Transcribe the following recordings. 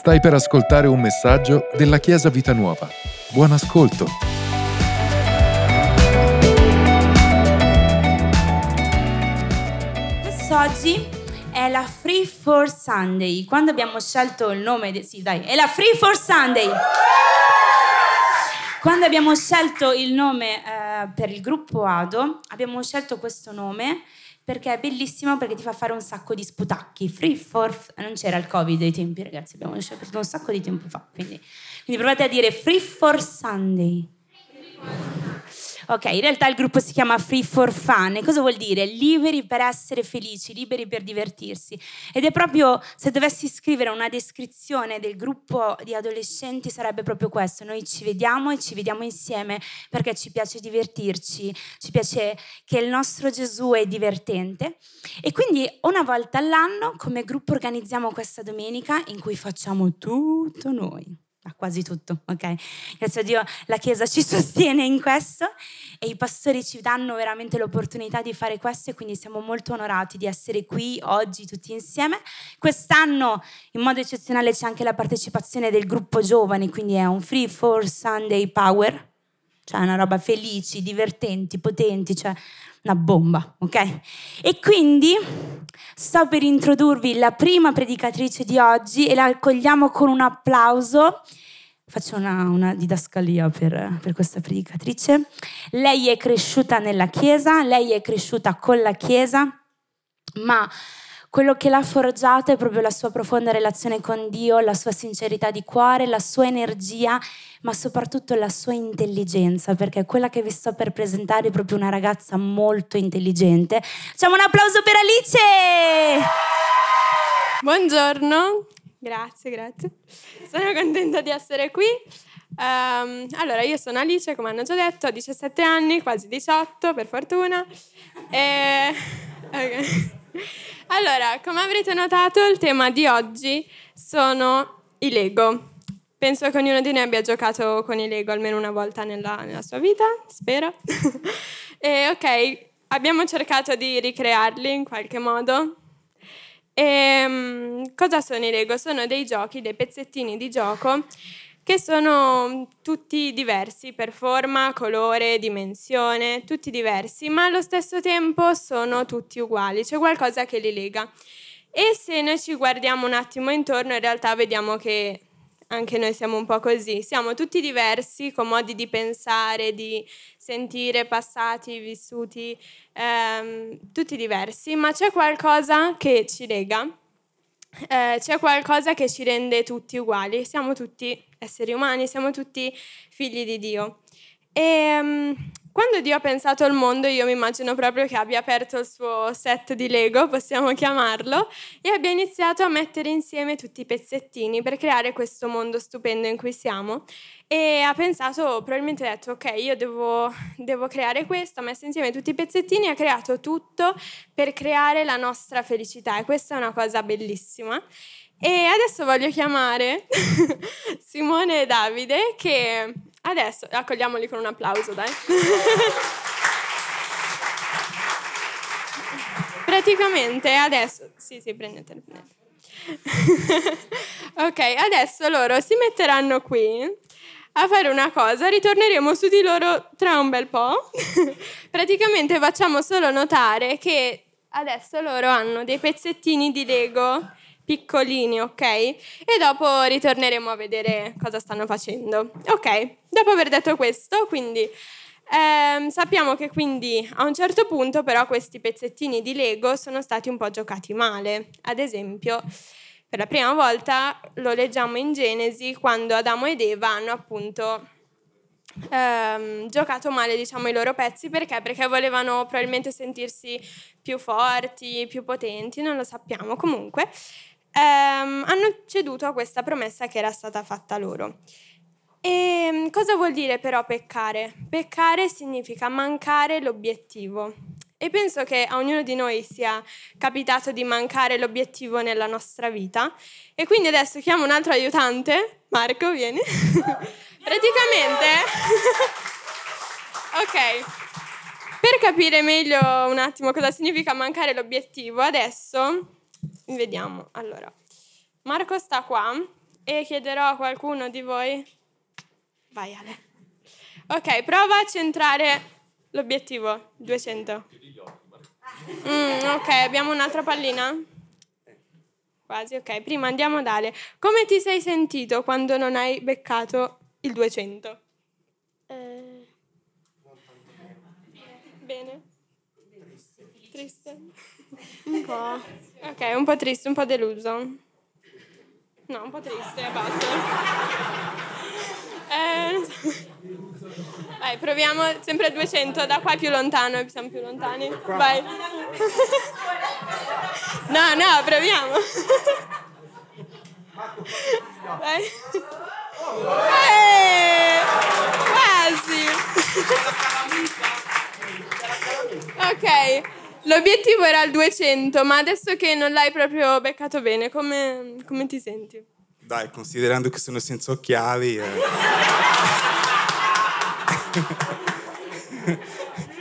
Stai per ascoltare un messaggio della Chiesa Vita Nuova. Buon ascolto! Quest'oggi è la Free for Sunday. Quando abbiamo scelto il nome... è la Free for Sunday! Quando abbiamo scelto il nome per il gruppo ADO, abbiamo scelto questo nome perché è bellissimo, perché ti fa fare un sacco di sputacchi. Free for... non c'era il Covid ai tempi, ragazzi, abbiamo scelto un sacco di tempo fa. Quindi provate a dire Free for Sunday. Ok, in realtà il gruppo si chiama Free for Fun. E cosa vuol dire? Liberi per essere felici, liberi per divertirsi. Ed è proprio, se dovessi scrivere una descrizione del gruppo di adolescenti, sarebbe proprio questo. Noi ci vediamo e ci vediamo insieme perché ci piace divertirci, ci piace che il nostro Gesù è divertente. E quindi una volta all'anno come gruppo organizziamo questa domenica in cui facciamo tutto noi. Quasi tutto, ok? Grazie a Dio la Chiesa ci sostiene in questo e i pastori ci danno veramente l'opportunità di fare questo e quindi siamo molto onorati di essere qui oggi tutti insieme. Quest'anno in modo eccezionale c'è anche la partecipazione del gruppo giovani, quindi è un Free for Sunday Power, cioè una roba felici, divertenti, potenti, cioè una bomba, ok? E quindi sto per introdurvi la prima predicatrice di oggi e la accogliamo con un applauso. Faccio una didascalia per questa predicatrice. Lei è cresciuta nella Chiesa, lei è cresciuta con la Chiesa, ma quello che l'ha forgiata è proprio la sua profonda relazione con Dio, la sua sincerità di cuore, la sua energia, ma soprattutto la sua intelligenza, perché quella che vi sto per presentare è proprio una ragazza molto intelligente. Facciamo un applauso per Alice! Buongiorno, grazie. Sono contenta di essere qui. Allora, io sono Alice, come hanno già detto, ho 17 anni, quasi 18 per fortuna. Okay. Allora, come avrete notato, il tema di oggi sono i Lego. Penso che ognuno di noi abbia giocato con i Lego almeno una volta nella sua vita, spero. Ok, abbiamo cercato di ricrearli in qualche modo. Cosa sono i Lego? Sono dei giochi, dei pezzettini di gioco che sono tutti diversi per forma, colore, dimensione, tutti diversi, ma allo stesso tempo sono tutti uguali, c'è qualcosa che li lega. E se noi ci guardiamo un attimo intorno, in realtà vediamo che anche noi siamo un po' così, siamo tutti diversi, con modi di pensare, di sentire, passati, vissuti, tutti diversi, ma c'è qualcosa che ci lega. C'è qualcosa che ci rende tutti uguali, siamo tutti esseri umani, siamo tutti figli di Dio. Quando Dio ha pensato al mondo, io mi immagino proprio che abbia aperto il suo set di Lego, possiamo chiamarlo, e abbia iniziato a mettere insieme tutti i pezzettini per creare questo mondo stupendo in cui siamo. E ha pensato, probabilmente ha detto, ok, io devo creare questo, ha messo insieme tutti i pezzettini e ha creato tutto per creare la nostra felicità. E questa è una cosa bellissima. E adesso voglio chiamare Simone e Davide che... adesso accogliamoli con un applauso, dai. Praticamente adesso... sì, prendetelo. Ok, adesso loro si metteranno qui a fare una cosa, ritorneremo su di loro tra un bel po'. Praticamente facciamo solo notare che adesso loro hanno dei pezzettini di Lego piccolini, ok? E dopo ritorneremo a vedere cosa stanno facendo. Ok, dopo aver detto questo, quindi sappiamo che quindi a un certo punto però questi pezzettini di Lego sono stati un po' giocati male. Ad esempio, per la prima volta lo leggiamo in Genesi quando Adamo ed Eva hanno appunto giocato male, diciamo, i loro pezzi perché volevano probabilmente sentirsi più forti, più potenti, non lo sappiamo. Comunque hanno ceduto a questa promessa che era stata fatta loro. E cosa vuol dire però peccare? Peccare significa mancare l'obiettivo e penso che a ognuno di noi sia capitato di mancare l'obiettivo nella nostra vita e quindi adesso chiamo un altro aiutante. Marco, vieni. Praticamente ok. Per capire meglio un attimo cosa significa mancare l'obiettivo, adesso vediamo. Allora, Marco sta qua e chiederò a qualcuno di voi. Vai Ale. Ok, prova a centrare l'obiettivo, 200. Ok, abbiamo un'altra pallina? Quasi, ok. Prima andiamo ad Ale. Come ti sei sentito quando non hai beccato il 200? Bene? Triste? Un po'. Ok, un po' triste, un po' deluso. No, un po' triste, basta. Vai, proviamo sempre 200, da qua più lontano, siamo più lontani. Vai. No, no, proviamo. Vai. Quasi. Ok, l'obiettivo era il 200, ma adesso che non l'hai proprio beccato bene, come ti senti? Dai, considerando che sono senza occhiali...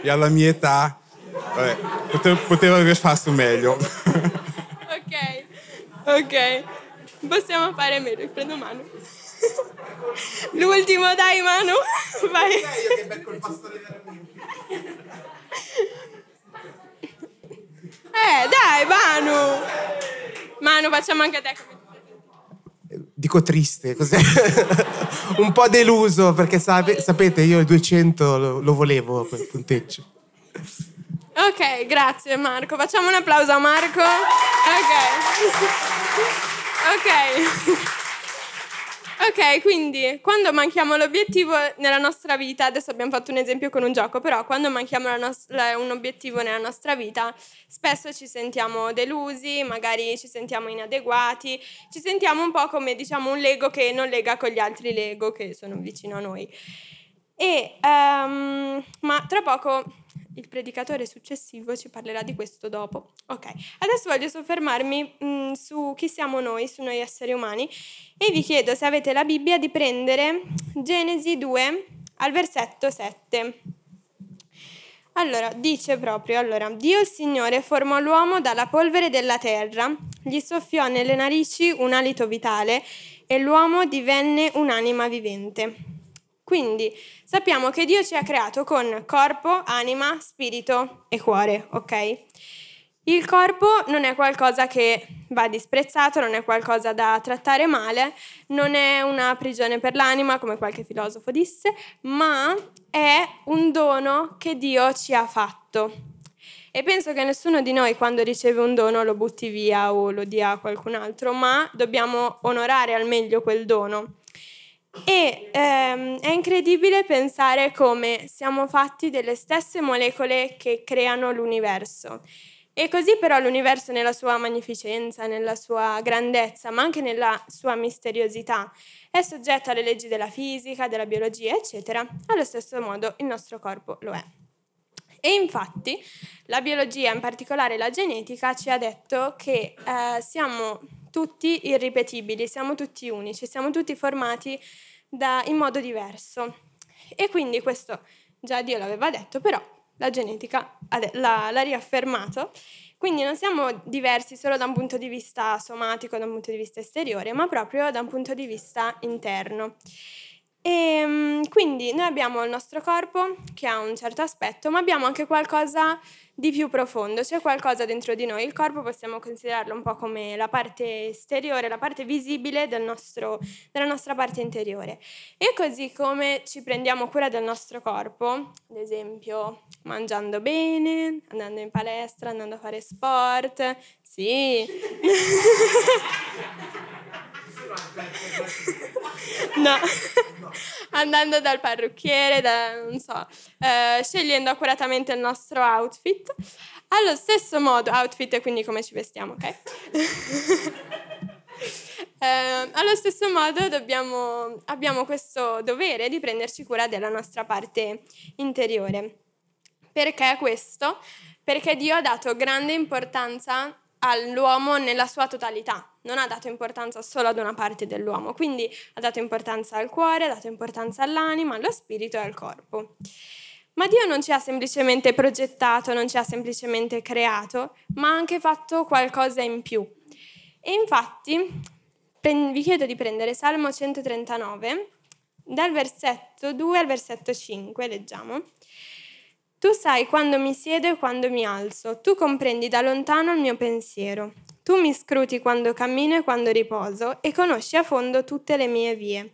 e alla mia età vabbè, potevo aver fatto meglio. Ok, possiamo fare meglio. Prendo Manu. L'ultimo, dai Manu, vai. Io che becco il pastore veramente. Dai Manu, facciamo anche te. Dico triste, così. Un po' deluso, perché sapete, io il 200 lo volevo quel punteggio. Ok, grazie Marco. Facciamo un applauso a Marco. Ok, quindi quando manchiamo l'obiettivo nella nostra vita, adesso abbiamo fatto un esempio con un gioco, però quando manchiamo un obiettivo nella nostra vita, spesso ci sentiamo delusi, magari ci sentiamo inadeguati, ci sentiamo un po' come diciamo un Lego che non lega con gli altri Lego che sono vicino a noi. Ma tra poco il predicatore successivo ci parlerà di questo dopo. Ok, adesso voglio soffermarmi su chi siamo noi, su noi esseri umani, e vi chiedo, se avete la Bibbia, di prendere Genesi 2 al versetto 7. Allora, dice proprio, Dio il Signore formò l'uomo dalla polvere della terra, gli soffiò nelle narici un alito vitale e l'uomo divenne un'anima vivente. Quindi sappiamo che Dio ci ha creato con corpo, anima, spirito e cuore, ok? Il corpo non è qualcosa che va disprezzato, non è qualcosa da trattare male, non è una prigione per l'anima, come qualche filosofo disse, ma è un dono che Dio ci ha fatto. E penso che nessuno di noi quando riceve un dono lo butti via o lo dia a qualcun altro, ma dobbiamo onorare al meglio quel dono. È incredibile pensare come siamo fatti delle stesse molecole che creano l'universo, e così però l'universo nella sua magnificenza, nella sua grandezza, ma anche nella sua misteriosità, è soggetto alle leggi della fisica, della biologia, eccetera. Allo stesso modo il nostro corpo lo è. E infatti la biologia, in particolare la genetica, ci ha detto che siamo tutti irripetibili, siamo tutti unici, siamo tutti formati in modo diverso. E quindi questo già Dio l'aveva detto, però la genetica l'ha riaffermato. Quindi non siamo diversi solo da un punto di vista somatico, da un punto di vista esteriore, ma proprio da un punto di vista interno. E quindi noi abbiamo il nostro corpo che ha un certo aspetto, ma abbiamo anche qualcosa di più profondo, c'è qualcosa dentro di noi. Il corpo possiamo considerarlo un po' come la parte esteriore, la parte visibile della nostra parte interiore. E così come ci prendiamo cura del nostro corpo, ad esempio mangiando bene, andando in palestra, andando a fare sport, sì... No, andando dal parrucchiere, scegliendo accuratamente il nostro outfit. Allo stesso modo, outfit è quindi come ci vestiamo, ok? Allo stesso modo abbiamo questo dovere di prenderci cura della nostra parte interiore. Perché questo? Perché Dio ha dato grande importanza all'uomo nella sua totalità, non ha dato importanza solo ad una parte dell'uomo, quindi ha dato importanza al cuore, ha dato importanza all'anima, allo spirito e al corpo. Ma Dio non ci ha semplicemente progettato, non ci ha semplicemente creato, ma ha anche fatto qualcosa in più. E infatti vi chiedo di prendere Salmo 139, dal versetto 2 al versetto 5, leggiamo. Tu sai quando mi siedo e quando mi alzo, tu comprendi da lontano il mio pensiero. Tu mi scruti quando cammino e quando riposo e conosci a fondo tutte le mie vie.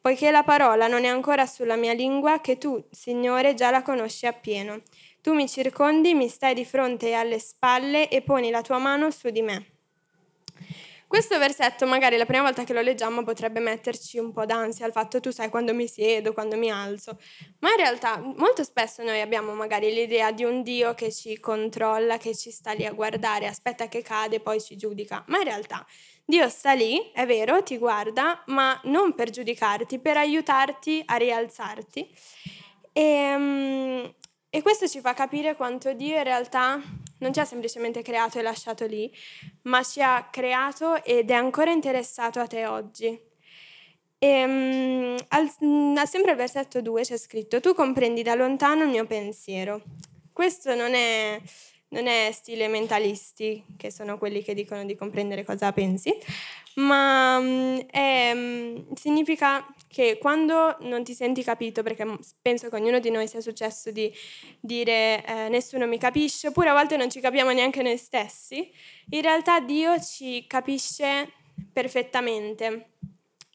Poiché la parola non è ancora sulla mia lingua, che tu, Signore, già la conosci appieno. Tu mi circondi, mi stai di fronte e alle spalle e poni la tua mano su di me. Questo versetto, magari la prima volta che lo leggiamo, potrebbe metterci un po' d'ansia al fatto tu sai quando mi siedo, quando mi alzo, ma in realtà molto spesso noi abbiamo magari l'idea di un Dio che ci controlla, che ci sta lì a guardare, aspetta che cade, poi ci giudica, ma in realtà Dio sta lì, è vero, ti guarda, ma non per giudicarti, per aiutarti a rialzarti. E questo ci fa capire quanto Dio in realtà non ci ha semplicemente creato e lasciato lì, ma ci ha creato ed è ancora interessato a te oggi. Sempre al versetto 2 c'è scritto: tu comprendi da lontano il mio pensiero. Questo non è stile mentalisti, che sono quelli che dicono di comprendere cosa pensi, ma significa che quando non ti senti capito, perché penso che ognuno di noi sia successo di dire nessuno mi capisce, oppure a volte non ci capiamo neanche noi stessi, in realtà Dio ci capisce perfettamente,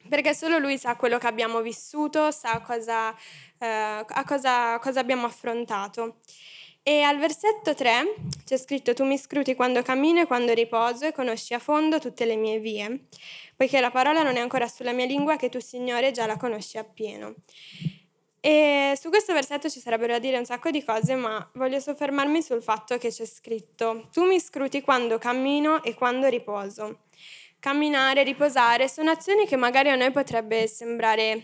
perché solo Lui sa quello che abbiamo vissuto, sa cosa abbiamo affrontato. E al versetto 3 c'è scritto: tu mi scruti quando cammino e quando riposo e conosci a fondo tutte le mie vie, poiché la parola non è ancora sulla mia lingua, che tu, Signore, già la conosci appieno. E su questo versetto ci sarebbero da dire un sacco di cose, ma voglio soffermarmi sul fatto che c'è scritto: tu mi scruti quando cammino e quando riposo. Camminare, riposare sono azioni che magari a noi potrebbe sembrare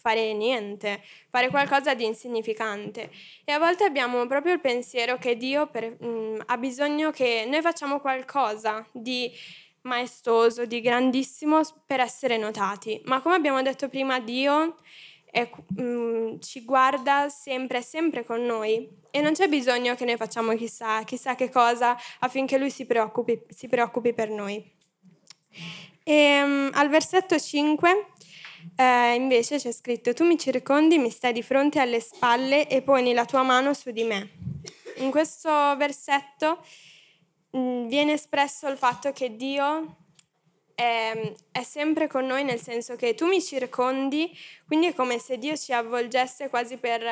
fare niente, fare qualcosa di insignificante, e a volte abbiamo proprio il pensiero che Dio ha bisogno che noi facciamo qualcosa di maestoso, di grandissimo per essere notati, ma come abbiamo detto prima Dio ci guarda sempre, sempre con noi, e non c'è bisogno che noi facciamo chissà che cosa affinché Lui si preoccupi per noi. E al versetto 5 invece c'è scritto: tu mi circondi, mi stai di fronte alle spalle e poni la tua mano su di me. In questo versetto viene espresso il fatto che Dio è sempre con noi, nel senso che tu mi circondi, quindi è come se Dio ci avvolgesse quasi per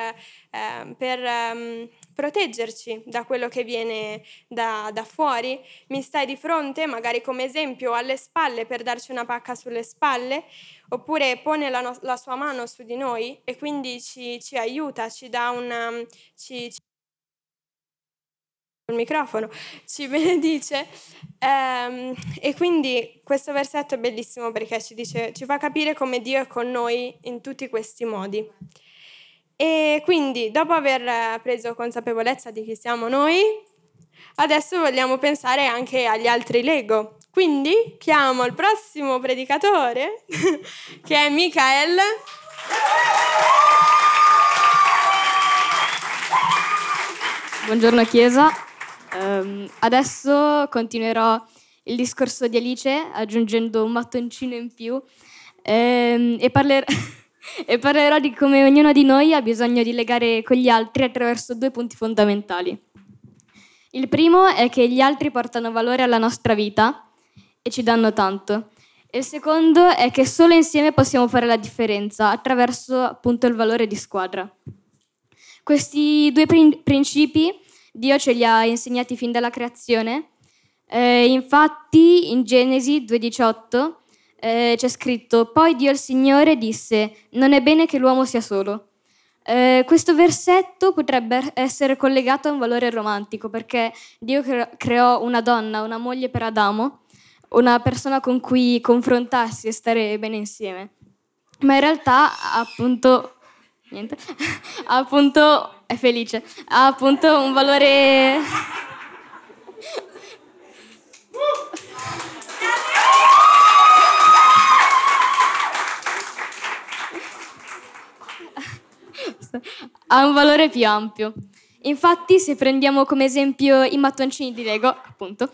proteggerci da quello che viene da fuori. Mi stai di fronte, magari come esempio, alle spalle, per darci una pacca sulle spalle, oppure pone la sua mano su di noi e quindi ci aiuta, ci dà il microfono, ci benedice, e quindi questo versetto è bellissimo perché ci fa capire come Dio è con noi in tutti questi modi. E quindi, dopo aver preso consapevolezza di chi siamo noi, adesso vogliamo pensare anche agli altri Lego. Quindi chiamo il prossimo predicatore che è Mikael. Buongiorno Chiesa. Adesso continuerò il discorso di Alice aggiungendo un mattoncino in più e parlerò di come ognuno di noi ha bisogno di legare con gli altri attraverso due punti fondamentali. Il primo è che gli altri portano valore alla nostra vita e ci danno tanto. E il secondo è che solo insieme possiamo fare la differenza attraverso appunto il valore di squadra. Questi due principi Dio ce li ha insegnati fin dalla creazione. Infatti in Genesi 2,18 c'è scritto: poi Dio il Signore disse: non è bene che l'uomo sia solo. Questo versetto potrebbe essere collegato a un valore romantico, perché Dio creò una donna, una moglie per Adamo, una persona con cui confrontarsi e stare bene insieme. Ma in realtà ha appunto un valore ha un valore più ampio. Infatti, se prendiamo come esempio i mattoncini di Lego, appunto,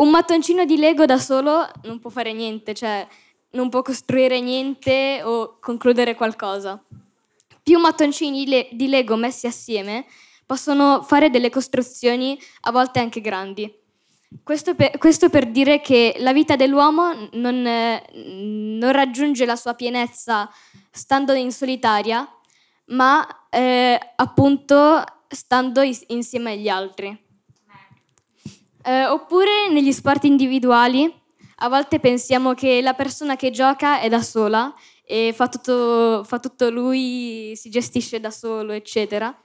un mattoncino di Lego da solo non può fare niente, cioè non può costruire niente o concludere qualcosa. Più mattoncini di Lego messi assieme possono fare delle costruzioni a volte anche grandi. Questo per dire che la vita dell'uomo non raggiunge la sua pienezza stando in solitaria, ma appunto stando insieme agli altri. Oppure negli sport individuali, a volte pensiamo che la persona che gioca è da sola e fa tutto lui, si gestisce da solo, eccetera.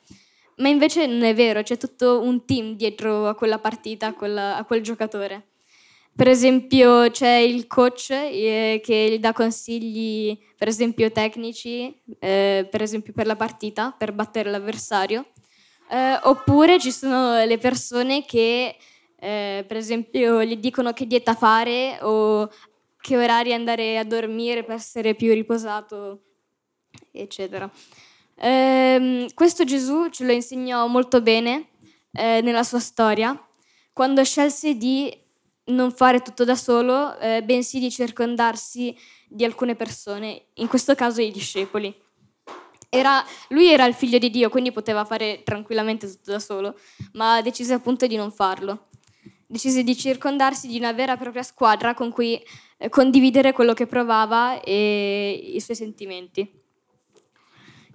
Ma invece non è vero, c'è tutto un team dietro a quella partita, a quel giocatore. Per esempio c'è il coach che gli dà consigli, per esempio tecnici, per esempio per la partita, per battere l'avversario. Oppure ci sono le persone che, per esempio, gli dicono che dieta fare o che orari andare a dormire per essere più riposato, eccetera. Questo Gesù ce lo insegnò molto bene nella sua storia, quando scelse di non fare tutto da solo, bensì di circondarsi di alcune persone, in questo caso i discepoli. Lui era il figlio di Dio, quindi poteva fare tranquillamente tutto da solo, ma decise appunto di non farlo. Decise di circondarsi di una vera e propria squadra con cui condividere quello che provava e i suoi sentimenti.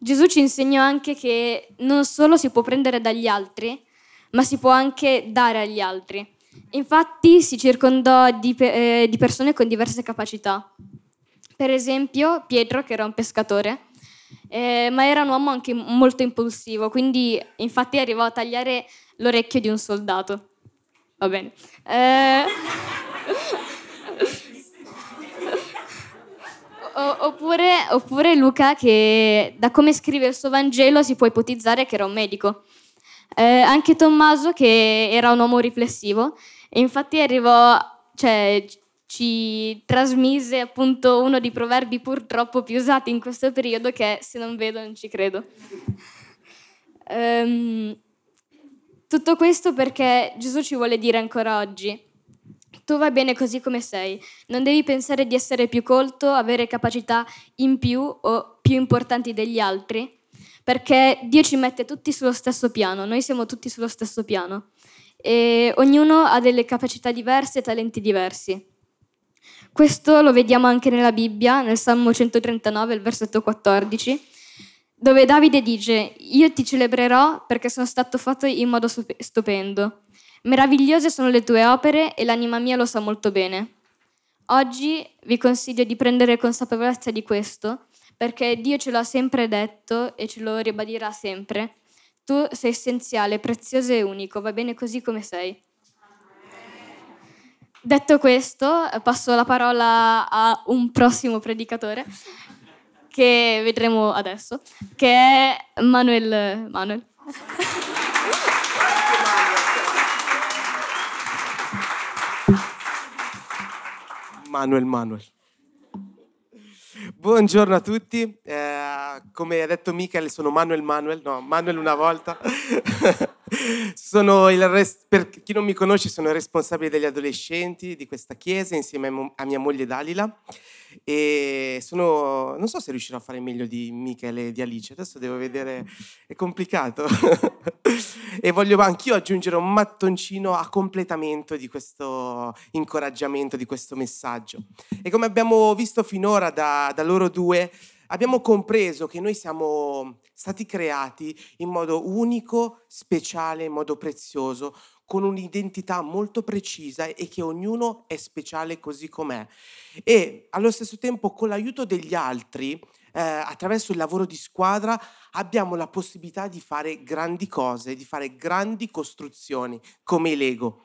Gesù ci insegnò anche che non solo si può prendere dagli altri, ma si può anche dare agli altri. Infatti si circondò di persone con diverse capacità. Per esempio Pietro, che era un pescatore, ma era un uomo anche molto impulsivo, quindi infatti arrivò a tagliare l'orecchio di un soldato. Va bene. Oppure Luca, che da come scrive il suo Vangelo si può ipotizzare che era un medico. Anche Tommaso, che era un uomo riflessivo, e infatti ci trasmise appunto uno dei proverbi purtroppo più usati in questo periodo, che è "se non vedo non ci credo". Tutto questo perché Gesù ci vuole dire ancora oggi: tu vai bene così come sei, non devi pensare di essere più colto, avere capacità in più o più importanti degli altri, perché Dio ci mette tutti sullo stesso piano, noi siamo tutti sullo stesso piano e ognuno ha delle capacità diverse e talenti diversi. Questo lo vediamo anche nella Bibbia, nel Salmo 139, il versetto 14, dove Davide dice: io ti celebrerò perché sono stato fatto in modo stupendo. Meravigliose sono le tue opere e l'anima mia lo sa molto bene. Oggi vi consiglio di prendere consapevolezza di questo, perché Dio ce l'ha sempre detto e ce lo ribadirà sempre. Tu sei essenziale, prezioso e unico, va bene così come sei. Detto questo, passo la parola a un prossimo predicatore che vedremo adesso, che è Manuel. Manuel. Buongiorno a tutti. Come ha detto Mikael, sono Manuel una volta. Per chi non mi conosce, sono il responsabile degli adolescenti di questa chiesa insieme a mia moglie Dalila, e non so se riuscirò a fare meglio di Mikael e di Alice, adesso devo vedere, è complicato. E voglio anch'io aggiungere un mattoncino a completamento di questo incoraggiamento, di questo messaggio. E come abbiamo visto finora da loro due, abbiamo compreso che noi siamo stati creati in modo unico, speciale, in modo prezioso, con un'identità molto precisa, e che ognuno è speciale così com'è. E allo stesso tempo, con l'aiuto degli altri, attraverso il lavoro di squadra, abbiamo la possibilità di fare grandi cose, di fare grandi costruzioni, come i Lego.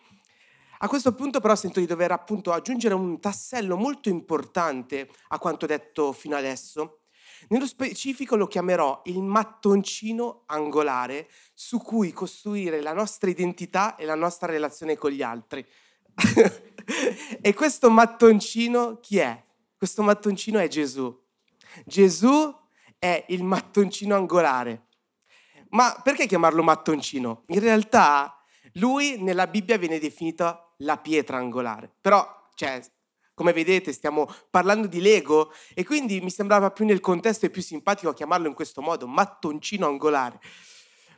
A questo punto però sento di dover appunto aggiungere un tassello molto importante a quanto detto fino adesso. Nello specifico lo chiamerò il mattoncino angolare su cui costruire la nostra identità e la nostra relazione con gli altri. E questo mattoncino chi è? Questo mattoncino è Gesù. Gesù è il mattoncino angolare. Ma perché chiamarlo mattoncino? In realtà lui nella Bibbia viene definito la pietra angolare. Però, cioè, come vedete, stiamo parlando di Lego e quindi mi sembrava più nel contesto e più simpatico chiamarlo in questo modo, mattoncino angolare.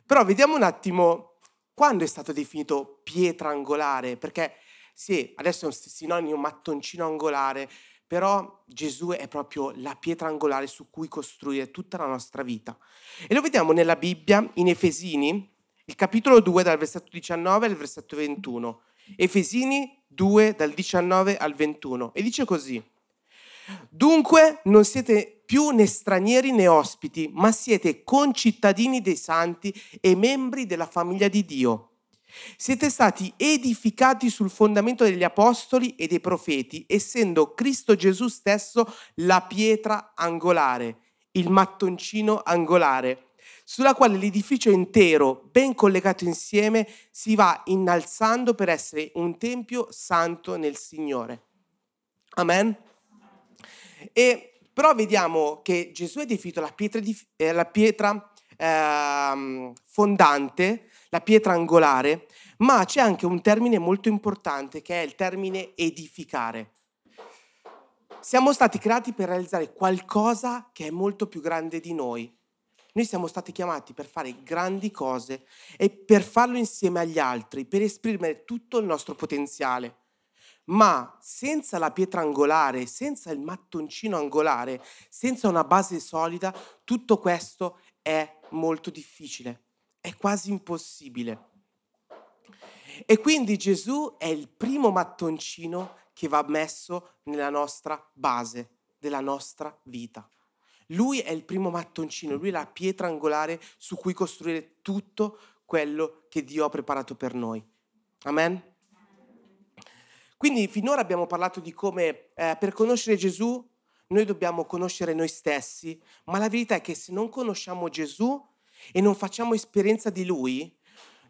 Però vediamo un attimo quando è stato definito pietra angolare, perché sì, adesso è un sinonimo mattoncino angolare, però Gesù è proprio la pietra angolare su cui costruire tutta la nostra vita. E lo vediamo nella Bibbia, in Efesini, il capitolo 2 dal versetto 19 al versetto 21. Efesini 2 dal 19 al 21 e dice così: dunque non siete più né stranieri né ospiti, ma siete concittadini dei santi e membri della famiglia di Dio. Siete stati edificati sul fondamento degli apostoli e dei profeti, essendo Cristo Gesù stesso la pietra angolare, il mattoncino angolare, sulla quale l'edificio intero, ben collegato insieme, si va innalzando per essere un tempio santo nel Signore. Amen? E però vediamo che Gesù è definito la pietra fondante, la pietra angolare, ma c'è anche un termine molto importante che è il termine edificare. Siamo stati creati per realizzare qualcosa che è molto più grande di noi. Noi siamo stati chiamati per fare grandi cose e per farlo insieme agli altri, per esprimere tutto il nostro potenziale. Ma senza la pietra angolare, senza il mattoncino angolare, senza una base solida, tutto questo è molto difficile, è quasi impossibile. E quindi Gesù è il primo mattoncino che va messo nella nostra base, della nostra vita. Lui è il primo mattoncino, lui è la pietra angolare su cui costruire tutto quello che Dio ha preparato per noi. Amen? Quindi finora abbiamo parlato di come per conoscere Gesù noi dobbiamo conoscere noi stessi, ma la verità è che se non conosciamo Gesù e non facciamo esperienza di Lui,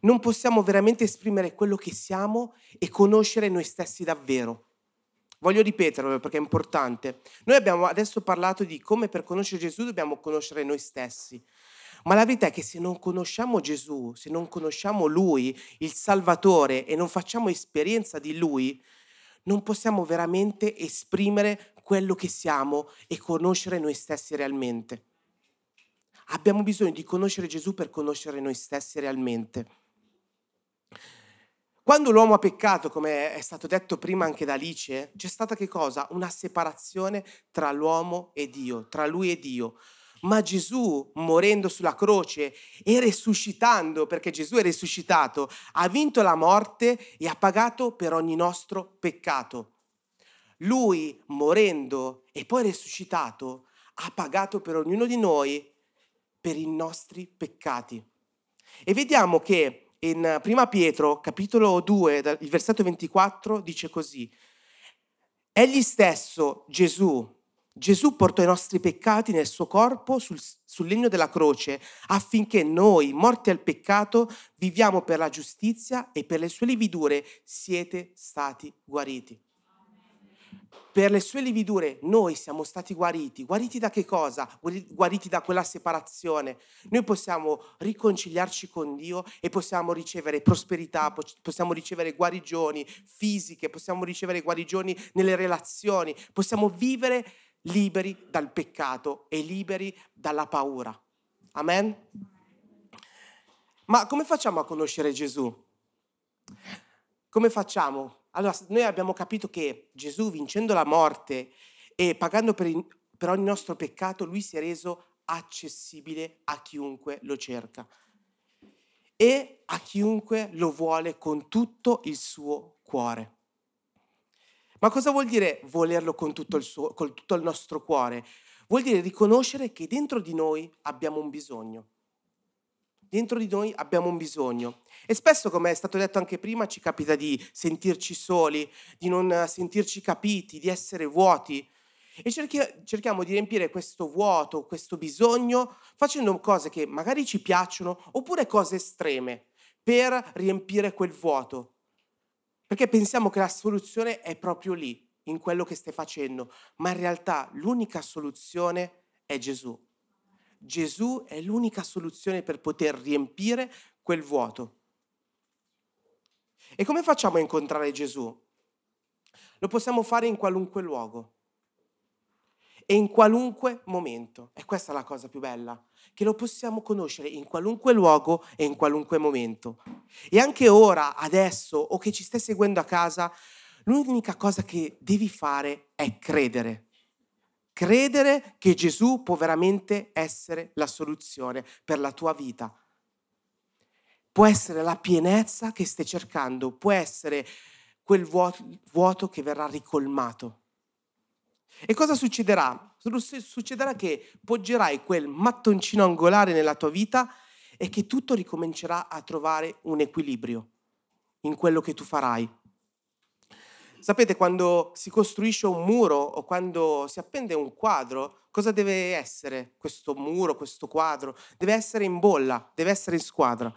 non possiamo veramente esprimere quello che siamo e conoscere noi stessi davvero. Voglio ripeterlo perché è importante. Noi abbiamo adesso parlato di come per conoscere Gesù dobbiamo conoscere noi stessi. Ma la verità è che se non conosciamo Gesù, se non conosciamo Lui, il Salvatore, e non facciamo esperienza di Lui, non possiamo veramente esprimere quello che siamo e conoscere noi stessi realmente. Abbiamo bisogno di conoscere Gesù per conoscere noi stessi realmente. Quando l'uomo ha peccato, come è stato detto prima anche da Alice, c'è stata che cosa? Una separazione tra l'uomo e Dio, tra lui e Dio. Ma Gesù, morendo sulla croce e risuscitando, perché Gesù è risuscitato, ha vinto la morte e ha pagato per ogni nostro peccato. Lui, morendo e poi risuscitato, ha pagato per ognuno di noi per i nostri peccati. E vediamo che in Prima Pietro, capitolo 2, il versetto 24, dice così: egli stesso, Gesù portò i nostri peccati nel suo corpo sul legno della croce, affinché noi, morti al peccato, viviamo per la giustizia e per le sue lividure siete stati guariti. Per le sue lividure noi siamo stati guariti. Guariti da che cosa? Guariti da quella separazione. Noi possiamo riconciliarci con Dio e possiamo ricevere prosperità, possiamo ricevere guarigioni fisiche, possiamo ricevere guarigioni nelle relazioni, possiamo vivere liberi dal peccato e liberi dalla paura. Amen? Ma come facciamo a conoscere Gesù? Come facciamo? Allora, noi abbiamo capito che Gesù, vincendo la morte e pagando per ogni nostro peccato, Lui si è reso accessibile a chiunque lo cerca e a chiunque lo vuole con tutto il suo cuore. Ma cosa vuol dire volerlo con tutto il nostro cuore? Vuol dire riconoscere che dentro di noi abbiamo un bisogno. Dentro di noi abbiamo un bisogno e spesso, come è stato detto anche prima, ci capita di sentirci soli, di non sentirci capiti, di essere vuoti e cerchiamo di riempire questo vuoto, questo bisogno facendo cose che magari ci piacciono oppure cose estreme per riempire quel vuoto, perché pensiamo che la soluzione è proprio lì, in quello che stai facendo, ma in realtà l'unica soluzione è Gesù. Gesù è l'unica soluzione per poter riempire quel vuoto. E come facciamo a incontrare Gesù? Lo possiamo fare in qualunque luogo e in qualunque momento. E questa è la cosa più bella, che lo possiamo conoscere in qualunque luogo e in qualunque momento. E anche ora, adesso, o che ci stai seguendo a casa, l'unica cosa che devi fare è credere. Credere che Gesù può veramente essere la soluzione per la tua vita. Può essere la pienezza che stai cercando, può essere quel vuoto che verrà ricolmato. E cosa succederà? Succederà che poggerai quel mattoncino angolare nella tua vita e che tutto ricomincerà a trovare un equilibrio in quello che tu farai. Sapete, quando si costruisce un muro o quando si appende un quadro, cosa deve essere questo muro, questo quadro? Deve essere in bolla, deve essere in squadra.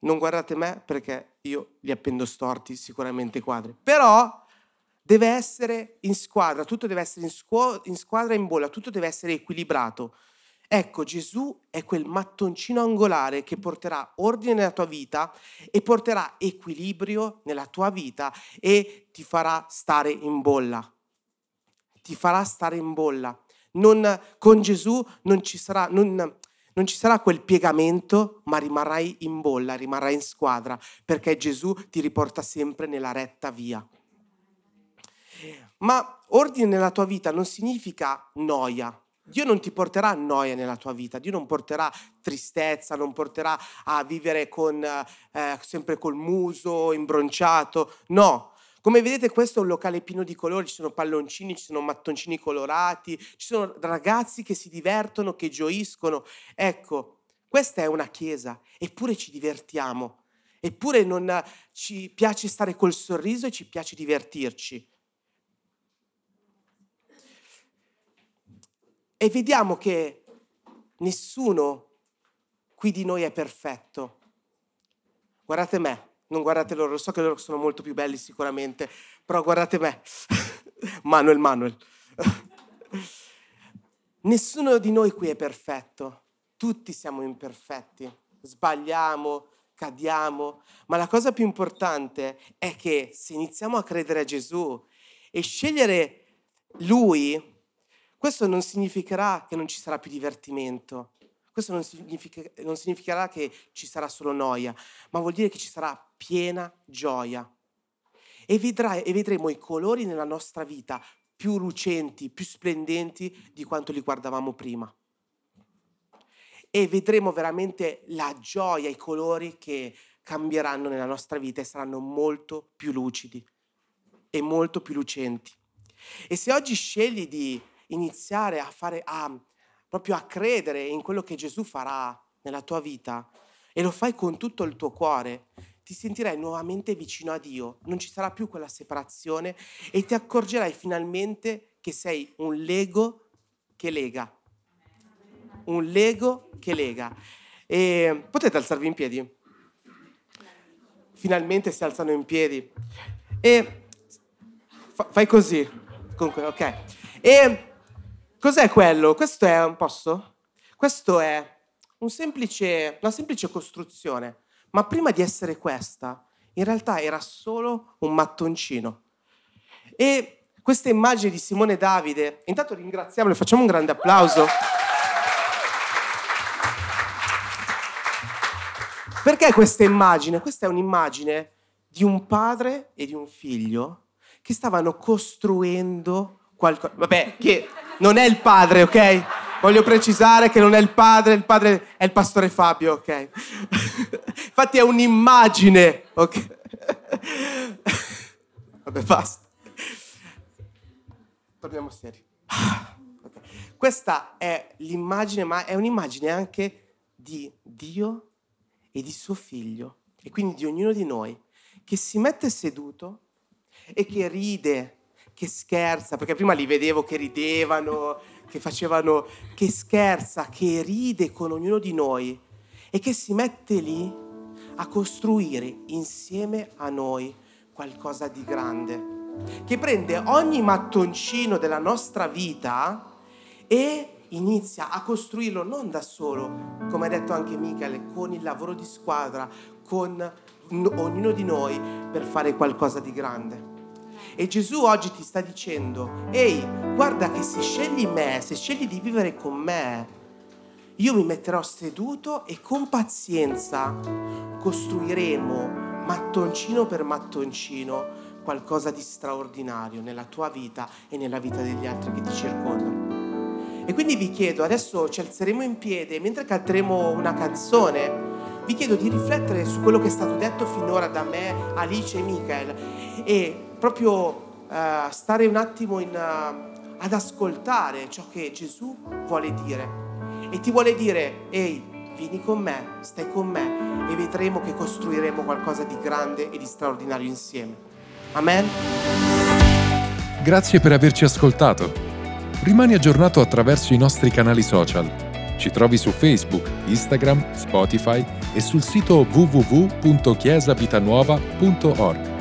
Non guardate me perché io li appendo storti sicuramente i quadri. Però deve essere in squadra, tutto deve essere in squadra e in bolla, tutto deve essere equilibrato. Ecco, Gesù è quel mattoncino angolare che porterà ordine nella tua vita e porterà equilibrio nella tua vita e ti farà stare in bolla. Ti farà stare in bolla. Con Gesù non ci sarà quel piegamento, ma rimarrai in bolla, rimarrai in squadra, perché Gesù ti riporta sempre nella retta via. Ma ordine nella tua vita non significa noia. Dio non ti porterà noia nella tua vita, Dio non porterà tristezza, non porterà a vivere sempre col muso imbronciato, no. Come vedete, questo è un locale pieno di colori, ci sono palloncini, ci sono mattoncini colorati, ci sono ragazzi che si divertono, che gioiscono. Ecco, questa è una chiesa, eppure ci divertiamo, eppure non ci piace stare col sorriso e ci piace divertirci. E vediamo che nessuno qui di noi è perfetto. Guardate me, non guardate loro, lo so che loro sono molto più belli sicuramente, però guardate me. Manuel. Nessuno di noi qui è perfetto, tutti siamo imperfetti, sbagliamo, cadiamo, ma la cosa più importante è che se iniziamo a credere a Gesù e scegliere Lui, questo non significherà che non ci sarà più divertimento, questo non significherà che ci sarà solo noia, ma vuol dire che ci sarà piena gioia. E vedremo i colori nella nostra vita più lucenti, più splendenti di quanto li guardavamo prima. E vedremo veramente la gioia, i colori che cambieranno nella nostra vita e saranno molto più lucidi e molto più lucenti. E se oggi scegli di iniziare proprio a credere in quello che Gesù farà nella tua vita e lo fai con tutto il tuo cuore, ti sentirai nuovamente vicino a Dio, non ci sarà più quella separazione e ti accorgerai finalmente che sei un lego che lega. Un lego che lega. E potete alzarvi in piedi? Finalmente si alzano in piedi. E fai così. Comunque, ok. E cos'è quello? Questo è una semplice costruzione, ma prima di essere questa, in realtà era solo un mattoncino. E questa immagine di Simone e Davide, intanto ringraziamole, facciamo un grande applauso. Perché questa immagine? Questa è un'immagine di un padre e di un figlio che stavano costruendo qualcosa. Vabbè, che non è il padre, ok? Voglio precisare che non è il padre è il pastore Fabio, ok? Infatti è un'immagine, ok? Vabbè, basta. Torniamo seri. Okay. Questa è l'immagine, ma è un'immagine anche di Dio e di suo figlio, e quindi di ognuno di noi, che si mette seduto e che ride, che scherza, perché prima li vedevo che ridevano, che scherza, che ride con ognuno di noi e che si mette lì a costruire insieme a noi qualcosa di grande, che prende ogni mattoncino della nostra vita e inizia a costruirlo non da solo, come ha detto anche Mikael, con il lavoro di squadra, con ognuno di noi per fare qualcosa di grande. E Gesù oggi ti sta dicendo: ehi, guarda che se scegli me, se scegli di vivere con me, io mi metterò seduto e con pazienza costruiremo mattoncino per mattoncino qualcosa di straordinario nella tua vita e nella vita degli altri che ti circondano. E quindi vi chiedo, adesso ci alzeremo in piedi e mentre canteremo una canzone, vi chiedo di riflettere su quello che è stato detto finora da me, Alice e Mikael, e proprio stare un attimo ad ascoltare ciò che Gesù vuole dire. E ti vuole dire: ehi, vieni con me, stai con me, e vedremo che costruiremo qualcosa di grande e di straordinario insieme. Amen. Grazie per averci ascoltato. Rimani aggiornato attraverso i nostri canali social. Ci trovi su Facebook, Instagram, Spotify e sul sito www.chiesavitanuova.org.